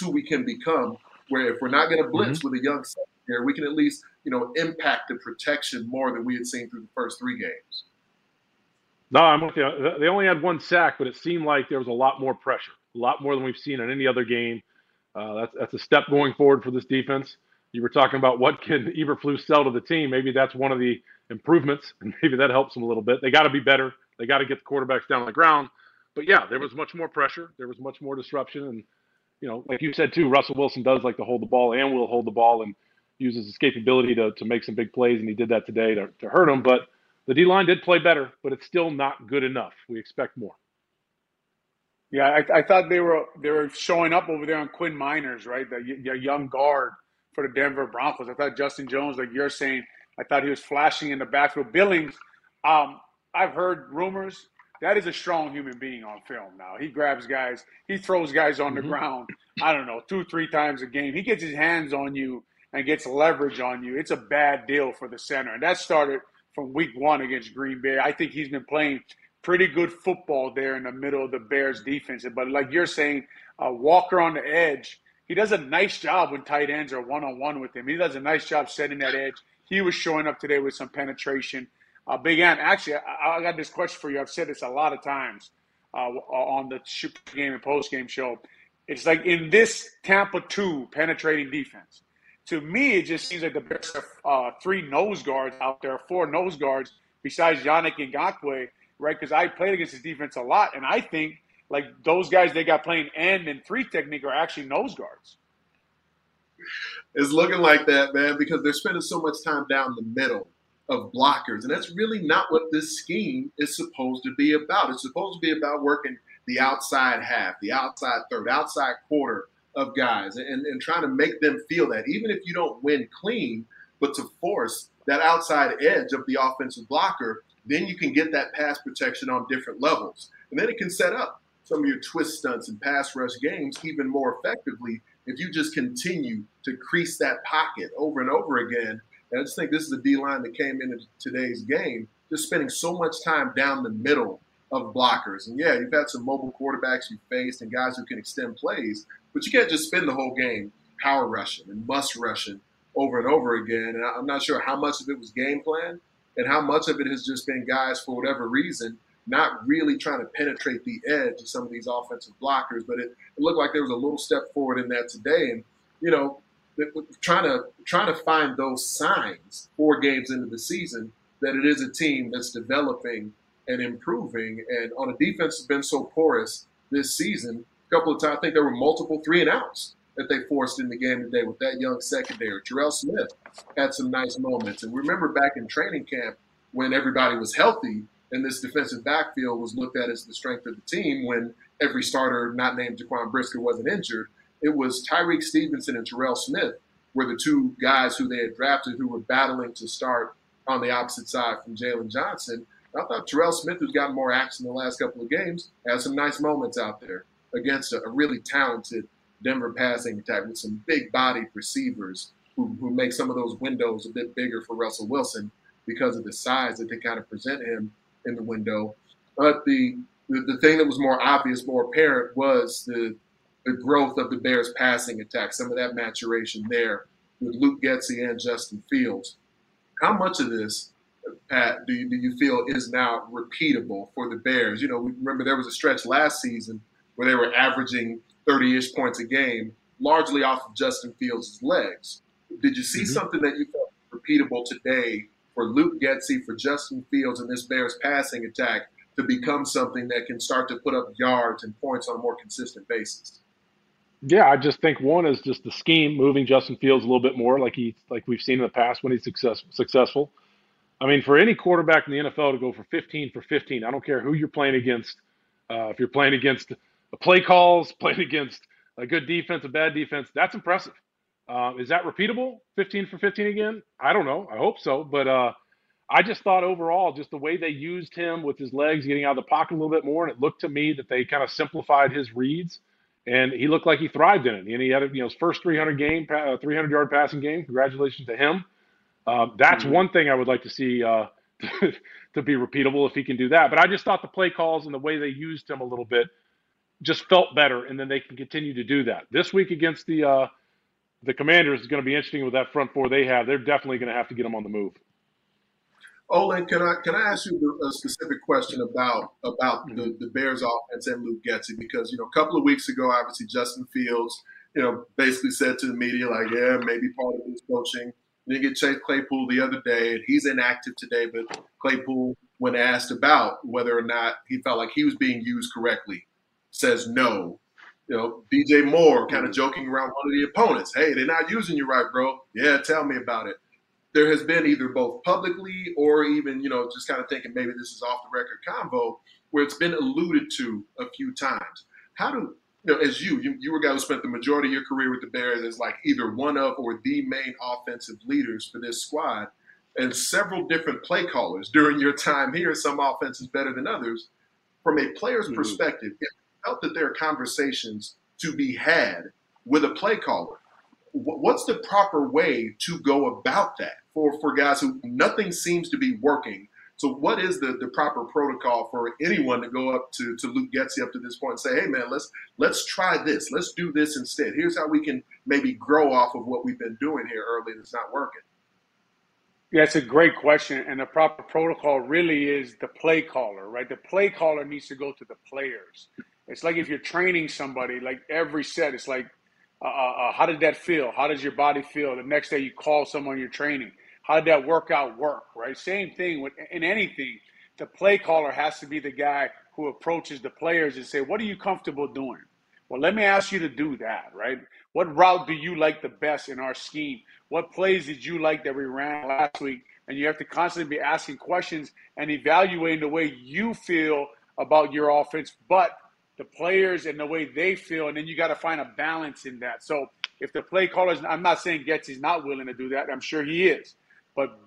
who we can become, where if we're not going to blitz with a young secondary, we can at least, you know, impact the protection more than we had seen through the first 3 games. No, I'm with you. They only had 1 sack, but it seemed like there was a lot more pressure, a lot more than we've seen in any other game. That's a step going forward for this defense. you were talking about what can Eberflus sell to the team. Maybe that's one of the improvements, and maybe that helps them a little bit. They got to be better. They got to get the quarterbacks down on the ground. But, yeah, there was much more pressure. There was much more disruption. And, you know, like you said, too, Russell Wilson does like to hold the ball and will hold the ball and uses his capability to make some big plays, and he did that today to hurt him. But the D-line did play better, but it's still not good enough. We expect more. Yeah, I thought they were showing up over there on Quinn Miners, right, the young guard for the Denver Broncos. I thought Justin Jones, like you're saying, I thought he was flashing in the backfield. Billings, I've heard rumors. That is a strong human being on film now. He grabs guys. He throws guys on the ground, I don't know, 2-3 times a game. He gets his hands on you and gets leverage on you. It's a bad deal for the center. And that started from week one against Green Bay. I think he's been playing pretty good football there in the middle of the Bears defense. But like you're saying, Walker on the edge, he does a nice job when tight ends are one-on-one with him. He does a nice job setting that edge. He was showing up today with some penetration. Big Ant, actually, I got this question for you. I've said this a lot of times on the game and post-game show. It's like in this Tampa 2 penetrating defense, to me it just seems like the Bears have three nose guards out there, four nose guards besides Yannick Ngakoue, right? Because I played against this defense a lot, and I think like those guys they got playing end and three technique are actually nose guards. It's looking like that, man, because they're spending so much time down the middle of blockers. And that's really not what this scheme is supposed to be about. It's supposed to be about working the outside half, the outside third, outside quarter of guys and trying to make them feel that even if you don't win clean, but to force that outside edge of the offensive blocker, then you can get that pass protection on different levels. And then it can set up some of your twist stunts and pass rush games even more effectively if you just continue to crease that pocket over and over again. And I just think this is the D-line that came into today's game, just spending so much time down the middle of blockers. And, yeah, you've had some mobile quarterbacks you've faced and guys who can extend plays, but you can't just spend the whole game power rushing and bus rushing over and over again. And I'm not sure how much of it was game plan and how much of it has just been guys, for whatever reason, not really trying to penetrate the edge of some of these offensive blockers. But it looked like there was a little step forward in that today. And, you know, trying to find those signs 4 games into the season that it is a team that's developing and improving. And on a defense that's been so porous this season, a couple of times, I think there were multiple 3-and-outs that they forced in the game today with that young secondary. Terrell Smith had some nice moments. And remember back in training camp when everybody was healthy and this defensive backfield was looked at as the strength of the team when every starter not named Jaquan Brisker wasn't injured. It was Tyreek Stevenson and Terrell Smith were the two guys who they had drafted who were battling to start on the opposite side from Jalen Johnson. I thought Terrell Smith, who's gotten more action the last couple of games, had some nice moments out there against a really talented Denver passing attack with some big-bodied receivers who make some of those windows a bit bigger for Russell Wilson because of the size that they kind of present him in the window. But the thing that was more obvious, more apparent, was the growth of the Bears passing attack, some of that maturation there with Luke Getsy and Justin Fields. How much of this, Pat, do you feel is now repeatable for the Bears? You know, we remember there was a stretch last season where they were averaging 30-ish points a game, largely off of Justin Fields' legs. Did you see something that you felt repeatable today for Luke Getsy, for Justin Fields, and this Bears passing attack to become something that can start to put up yards and points on a more consistent basis? Yeah, I just think one is just the scheme, moving Justin Fields a little bit more like we've seen in the past when he's successful. I mean, for any quarterback in the NFL to go for 15 for 15, I don't care who you're playing against. If you're playing against the play calls, playing against a good defense, a bad defense, that's impressive. Is that repeatable, 15 for 15 again? I don't know. I hope so. But I just thought overall just the way they used him with his legs getting out of the pocket a little bit more, and it looked to me that they kind of simplified his reads. And he looked like he thrived in it. And he had his first 300-yard passing game. Congratulations to him. That's one thing I would like to see to be repeatable if he can do that. But I just thought the play calls and the way they used him a little bit just felt better, and then they can continue to do that. This week against the Commanders is going to be interesting with that front four they have. They're definitely going to have to get him on the move. Olin, can I ask you a specific question about the Bears offense and Luke Getsy? Because, you know, a couple of weeks ago, obviously Justin Fields you know, basically said to the media, like, yeah, maybe part of his coaching. And you get Chase Claypool the other day, and he's inactive today, but Claypool, when asked about whether or not he felt like he was being used correctly, says no. You know, DJ Moore kind of joking around one of the opponents. Hey, they're not using you right, bro. Yeah, tell me about it. There has been either both publicly or even, you know, just kind of thinking maybe this is off the record convo where it's been alluded to a few times. How do, you know, as you were a guy who spent the majority of your career with the Bears as like either one of or the main offensive leaders for this squad and several different play callers during your time here, some offenses better than others. From a player's perspective, it felt that there are conversations to be had with a play caller. What's the proper way to go about that for guys who nothing seems to be working? So what is the proper protocol for anyone to go up to Luke Getsy up to this point and say, hey, man, let's try this. Let's do this instead. Here's how we can maybe grow off of what we've been doing here early and it's not working. Yeah, it's a great question. And the proper protocol really is the play caller, right? The play caller needs to go to the players. It's like if you're training somebody, like every set, it's like, how did that feel? How does your body feel? The next day you call someone you're training. How did that workout work, right? Same thing with in anything. The play caller has to be the guy who approaches the players and say, what are you comfortable doing? Well, let me ask you to do that, right? What route do you like the best in our scheme? What plays did you like that we ran last week? And you have to constantly be asking questions and evaluating the way you feel about your offense, but the players and the way they feel, and then you got to find a balance in that. So if the play callers, I'm not saying Getsy's not willing to do that. I'm sure he is.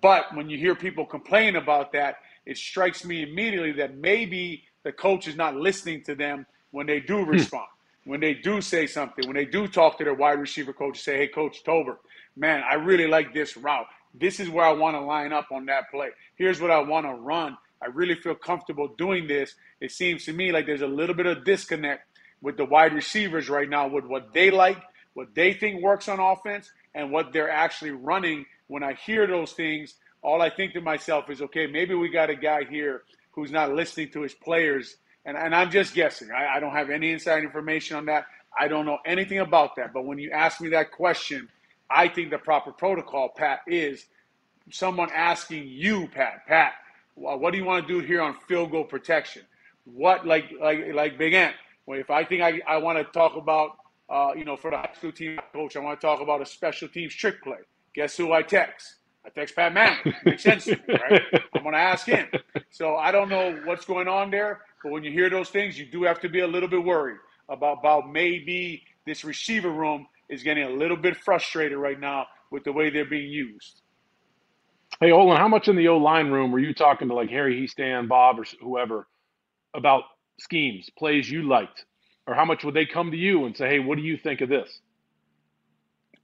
But when you hear people complain about that, it strikes me immediately that maybe the coach is not listening to them when they do respond, when they do say something, when they do talk to their wide receiver coach and say, hey, Coach Tolbert, man, I really like this route. This is where I want to line up on that play. Here's what I want to run. I really feel comfortable doing this. It seems to me like there's a little bit of disconnect with the wide receivers right now with what they like, what they think works on offense, and what they're actually running. When I hear those things, all I think to myself is, okay, maybe we got a guy here who's not listening to his players. And I'm just guessing. I don't have any inside information on that. I don't know anything about that. But when you ask me that question, I think the proper protocol, Pat, is someone asking you, Pat, what do you want to do here on field goal protection? What, like Big Ant? Well, if I think I want to talk about, you know, for the high school team coach, I want to talk about a special teams trick play. Guess who I text? I text Pat Mannelly. Makes sense to me, right? I'm going to ask him. So I don't know what's going on there, but when you hear those things, you do have to be a little bit worried about maybe this receiver room is getting a little bit frustrated right now with the way they're being used. Hey, Olin, how much in the O-line room were you talking to, like, Harry Heastan, Bob, or whoever about schemes, plays you liked? Or how much would they come to you and say, hey, what do you think of this?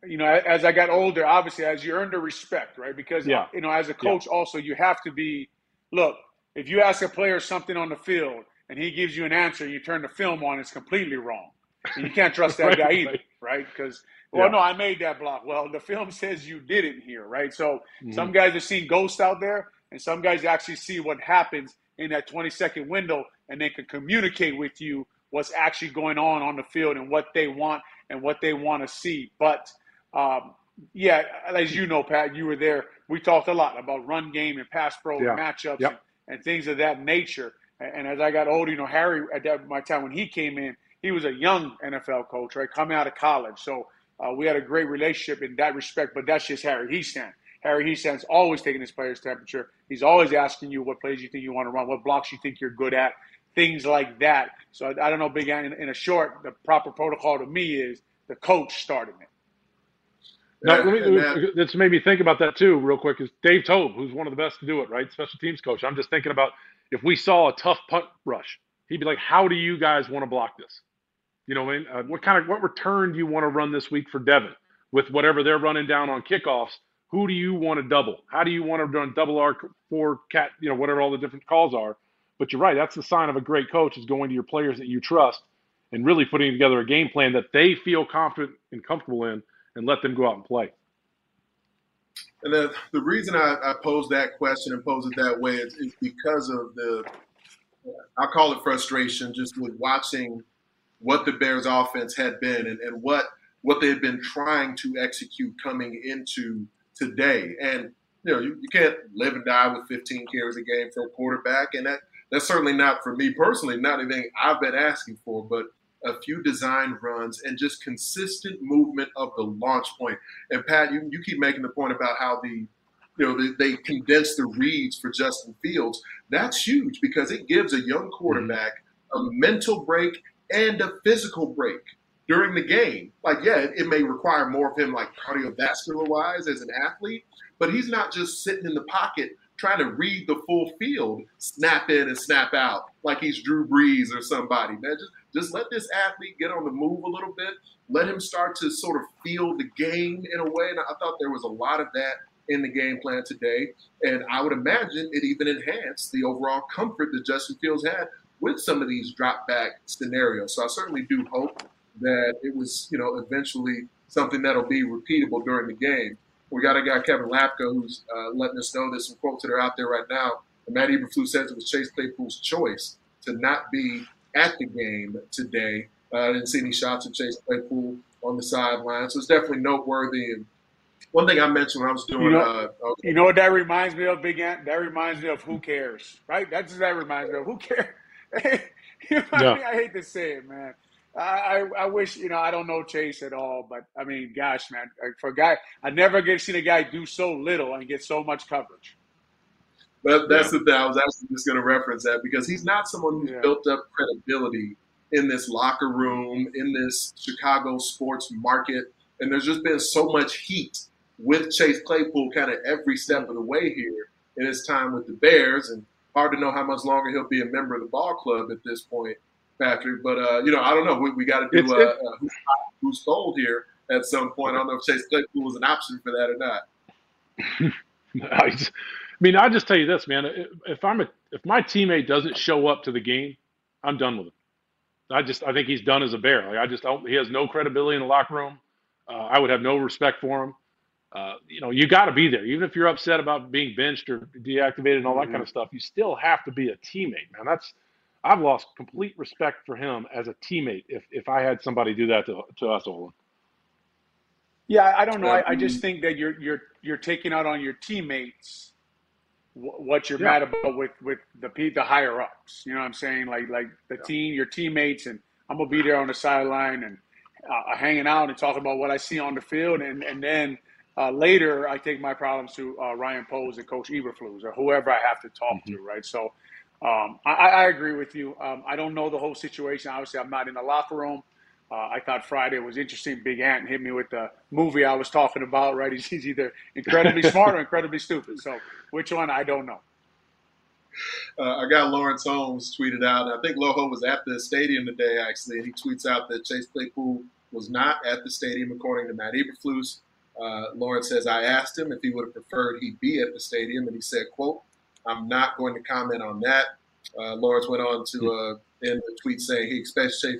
You know, as I got older, obviously, as you earn the respect, right? Because, you know, as a coach also, you have to be – look, if you ask a player something on the field and he gives you an answer, you turn the film on, it's completely wrong. And you can't trust that guy either, right? Because – well, no, I made that block. Well, the film says you didn't here, right? So some guys are seeing ghosts out there, and some guys actually see what happens in that 20-second window, and they can communicate with you what's actually going on the field and what they want and what they want to see. But, yeah, as you know, Pat, you were there. We talked a lot about run game and pass pro matchups and things of that nature. And as I got older, you know, Harry, at that my time when he came in, he was a young NFL coach, right, coming out of college. So we had a great relationship in that respect, but that's just Harry Heastan. Harry Heastan's always taking his players' temperature. He's always asking you what plays you think you want to run, what blocks you think you're good at, things like that. So I don't know, Big Ann, in a short, the proper protocol to me is the coach starting it. Now, that's made me think about that too real quick is Dave Tobe, who's one of the best to do it, right, special teams coach. I'm just thinking about if we saw a tough punt rush, he'd be like, how do you guys want to block this? You know, I mean, what return do you want to run this week for Devin with whatever they're running down on kickoffs? Who do you want to double? How do you want to run double R, four, cat, you know, whatever all the different calls are? But you're right. That's the sign of a great coach is going to your players that you trust and really putting together a game plan that they feel confident and comfortable in and let them go out and play. And the reason I posed that question and posed it that way is because of the, I call it frustration, just with watching what the Bears offense had been and what what they had been trying to execute coming into today. And, you know, you can't live and die with 15 carries a game for a quarterback. And that's certainly not, for me personally, not anything I've been asking for, but a few design runs and just consistent movement of the launch point. And, Pat, you keep making the point about how they condense the reads for Justin Fields. That's huge because it gives a young quarterback a mental break and a physical break during the game. Like, yeah, it may require more of him, like cardiovascular-wise as an athlete, but he's not just sitting in the pocket trying to read the full field, snap in and snap out like he's Drew Brees or somebody. Man, just let this athlete get on the move a little bit. Let him start to sort of feel the game in a way. And I thought there was a lot of that in the game plan today. And I would imagine it even enhanced the overall comfort that Justin Fields had with some of these drop back scenarios. So I certainly do hope that it was, you know, eventually something that'll be repeatable during the game. We got a guy, Kevin Lapka, who's letting us know there's some quotes that are out there right now. And Matt Eberflus says it was Chase Claypool's choice to not be at the game today. I didn't see any shots of Chase Claypool on the sideline. So it's definitely noteworthy. And one thing I mentioned when I was doing you know what that reminds me of, Big Ant? That reminds me of who cares, right? That's what that reminds me of. Who cares? You know, yeah. I hate to say it, man. I wish, you know, I don't know Chase at all, but I mean, gosh, man, for a guy, I never get seen a guy do so little and get so much coverage. But that's the thing. I was actually just going to reference that because he's not someone who's built up credibility in this locker room, in this Chicago sports market. And there's just been so much heat with Chase Claypool kind of every step of the way here in his time with the Bears. And hard to know how much longer he'll be a member of the ball club at this point, Patrick. But, you know, I don't know. We got to do who's cold here at some point. I don't know if Chase Claypool was an option for that or not. Nice. I mean, I'll just tell you this, man. If my teammate doesn't show up to the game, I'm done with him. I think he's done as a Bear. Like, he has no credibility in the locker room. I would have no respect for him. You know, you got to be there. Even if you're upset about being benched or deactivated and all that kind of stuff, you still have to be a teammate, man. I've lost complete respect for him as a teammate if I had somebody do that to us, Olin. Yeah, I don't know. I just think that you're taking out on your teammates what you're mad about with the higher ups. You know what I'm saying? Like the team, your teammates, and I'm gonna be there on the sideline and hanging out and talking about what I see on the field, and then later I take my problems to Ryan Poles and Coach Eberflus or whoever I have to talk to, right? So. I agree with you. I don't know the whole situation. Obviously, I'm not in the locker room. I thought Friday was interesting. Big Ant hit me with the movie I was talking about, right? He's either incredibly smart or incredibly stupid. So which one, I don't know. I got Lawrence Holmes tweeted out. I think Loho was at the stadium today, actually, and he tweets out that Chase Claypool was not at the stadium, according to Matt Eberflus. Lawrence says, I asked him if he would have preferred he be at the stadium, and he said, quote, I'm not going to comment on that. Lawrence went on to end the tweet saying he expects Chase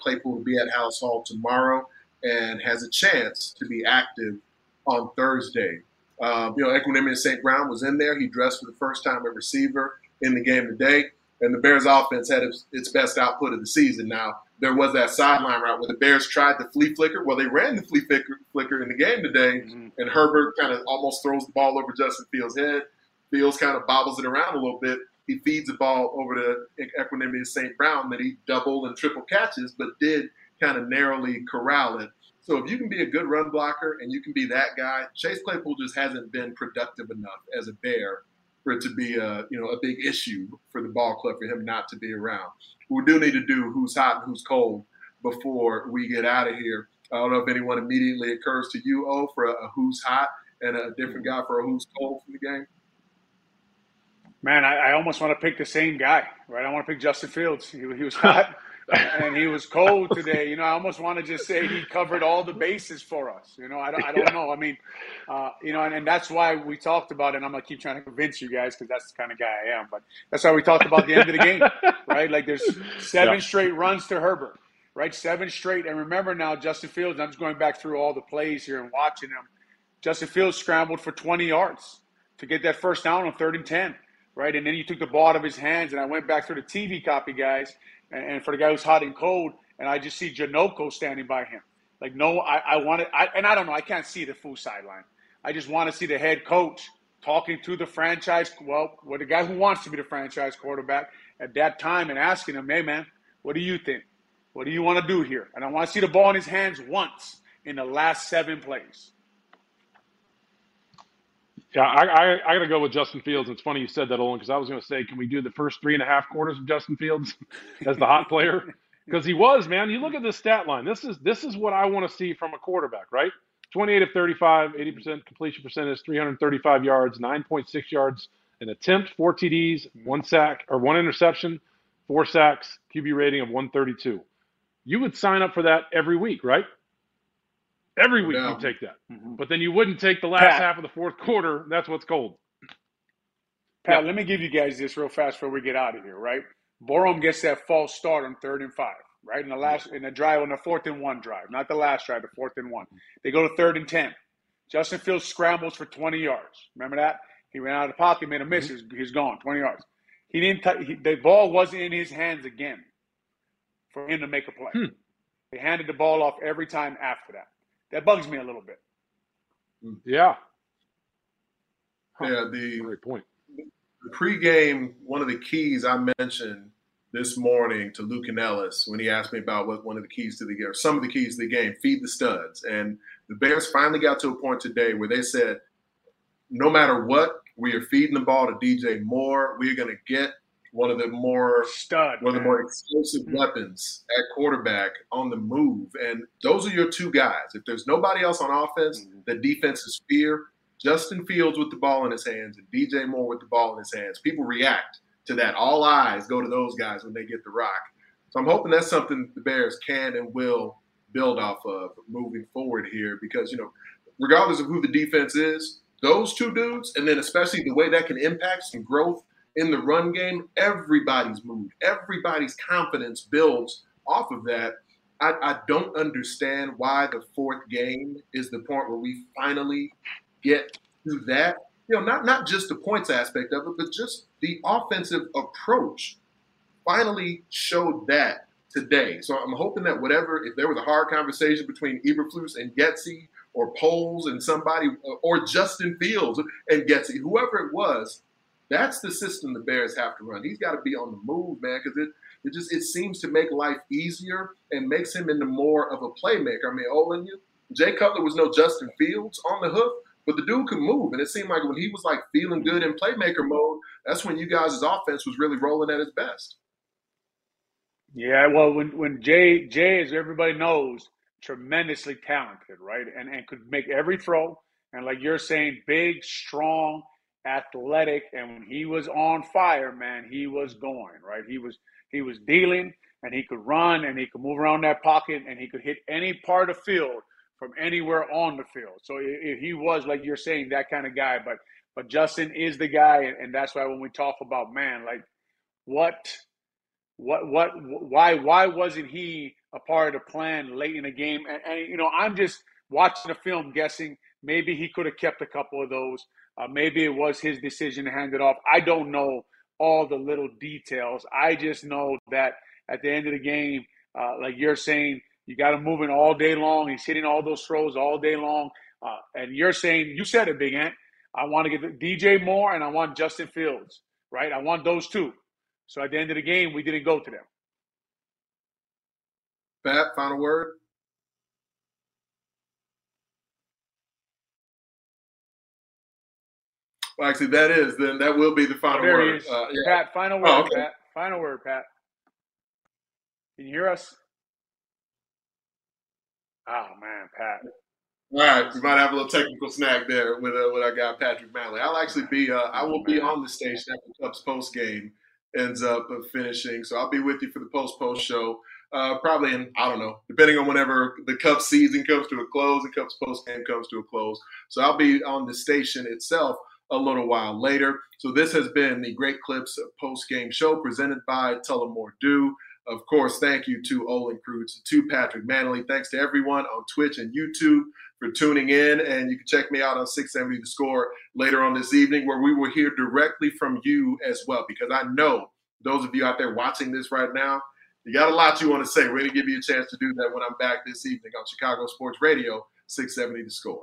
Claypool to be at House Hall tomorrow and has a chance to be active on Thursday. You know, Equanimeous St. Brown was in there. He dressed for the first time at receiver in the game today, and the Bears offense had its best output of the season. Now, there was that sideline route where the Bears tried the flea flicker. Well, they ran the flea flicker in the game today, and Herbert kind of almost throws the ball over Justin Fields' head. Fields kind of bobbles it around a little bit. He feeds the ball over to Equanimeous St. Brown that he double and triple catches, but did kind of narrowly corral it. So if you can be a good run blocker and you can be that guy, Chase Claypool just hasn't been productive enough as a Bear for it to be a big issue for the ball club for him not to be around. We do need to do who's hot and who's cold before we get out of here. I don't know if anyone immediately occurs to you, for a who's hot and a different guy for a who's cold from the game. Man, I almost want to pick the same guy, right? I want to pick Justin Fields. He was hot and he was cold today. You know, I almost want to just say he covered all the bases for us. You know, I don't know. I mean, you know, and that's why we talked about it. And I'm going to keep trying to convince you guys because that's the kind of guy I am. But that's how we talked about the end of the game, right? Like there's 7 straight runs to Herbert, right? 7 straight. And remember now, Justin Fields, I'm just going back through all the plays here and watching him. Justin Fields scrambled for 20 yards to get that first down on 3rd and 10. Right, and then you took the ball out of his hands, and I went back through the TV copy, guys, and for the guy who's hot and cold, and I just see Janoko standing by him. Like, no, I want it. And I don't know. I can't see the full sideline. I just want to see the head coach talking to the franchise, with the guy who wants to be the franchise quarterback at that time and asking him, hey, man, what do you think? What do you want to do here? And I want to see the ball in his hands once in the last 7 plays. Yeah, I got to go with Justin Fields. It's funny you said that, Olin, because I was going to say, can we do the first 3.5 quarters of Justin Fields as the hot player? Because he was, man. You look at this stat line. This is what I want to see from a quarterback, right? 28 of 35, 80% completion percentage, 335 yards, 9.6 yards an attempt, 4 TDs, 1 sack or 1 interception, 4 sacks, QB rating of 132. You would sign up for that every week, right? Every week you take that. Mm-hmm. But then you wouldn't take the last half of the fourth quarter. That's what's cold. Pat, let me give you guys this real fast before we get out of here, right? Borom gets that false start on 3rd and 5, right? In the 4th and 1 drive, not the last drive, the 4th and 1. They go to 3rd and 10. Justin Fields scrambles for 20 yards. Remember that? He ran out of the pocket, made a miss. Mm-hmm. He's gone, 20 yards. He didn't. The ball wasn't in his hands again for him to make a play. Hmm. They handed the ball off every time after that. That bugs me a little bit. Yeah. Huh. Yeah. Great point. The pregame, one of the keys I mentioned this morning to Luke and Ellis when he asked me about what one of the keys to the game, or some of the keys to the game, feed the studs. And the Bears finally got to a point today where they said, no matter what, we are feeding the ball to DJ Moore. We are going to get one of the more explosive weapons at quarterback on the move. And those are your two guys. If there's nobody else on offense, the defense is fear. Justin Fields with the ball in his hands and DJ Moore with the ball in his hands. People react to that. All eyes go to those guys when they get the rock. So I'm hoping that's something the Bears can and will build off of moving forward here because, you know, regardless of who the defense is, those two dudes, and then especially the way that can impact some growth in the run game, everybody's mood, everybody's confidence builds off of that. I don't understand why the fourth game is the point where we finally get to that. You know, not just the points aspect of it, but just the offensive approach finally showed that today. So I'm hoping that if there was a hard conversation between Eberflus and Getsy or Poles and somebody or Justin Fields and Getsy, whoever it was, that's the system the Bears have to run. He's got to be on the move, man, because it seems to make life easier and makes him into more of a playmaker. I mean, Olin, Jay Cutler was no Justin Fields on the hoof, but the dude could move. And it seemed like when he was like feeling good in playmaker mode, that's when you guys' offense was really rolling at its best. Yeah, well, when Jay, as everybody knows, tremendously talented, right, and could make every throw. And like you're saying, big, strong, athletic, and when he was on fire, man, he was going, right? He was dealing, and he could run, and he could move around that pocket, and he could hit any part of the field from anywhere on the field. So he was, like you're saying, that kind of guy. But Justin is the guy, and that's why when we talk about, man, like why wasn't he a part of the plan late in the game? And you know, I'm just watching the film guessing maybe he could have kept a couple of those. Maybe it was his decision to hand it off. I don't know all the little details. I just know that at the end of the game, like you're saying, you got him moving all day long. He's hitting all those throws all day long. And you're saying, you said it, Big Ant, I want to get DJ Moore and I want Justin Fields, right? I want those two. So at the end of the game, we didn't go to them. Pat, final word? Well, actually, that will be the final word. Pat, final word, okay. Pat. Final word, Pat. Can you hear us? Oh, man, Pat. All right, we might have a little technical snack there with our guy Patrick Mannelly. I'll actually be I will be on the station after the Cubs post game ends up finishing, so I'll be with you for the post show. Probably in, I don't know, depending on whenever the Cubs season comes to a close and Cubs post game comes to a close. So I'll be on the station itself a little while later. So this has been the Great Clips post-game show presented by Tullamore Dew. Of course, thank you to Olin Kreutz, to Patrick Mannelly. Thanks to everyone on Twitch and YouTube for tuning in. And you can check me out on 670 The Score later on this evening, where we will hear directly from you as well, because I know those of you out there watching this right now, You got a lot you want to say. We're going to give you a chance to do that when I'm back this evening on Chicago Sports Radio, 670 The Score.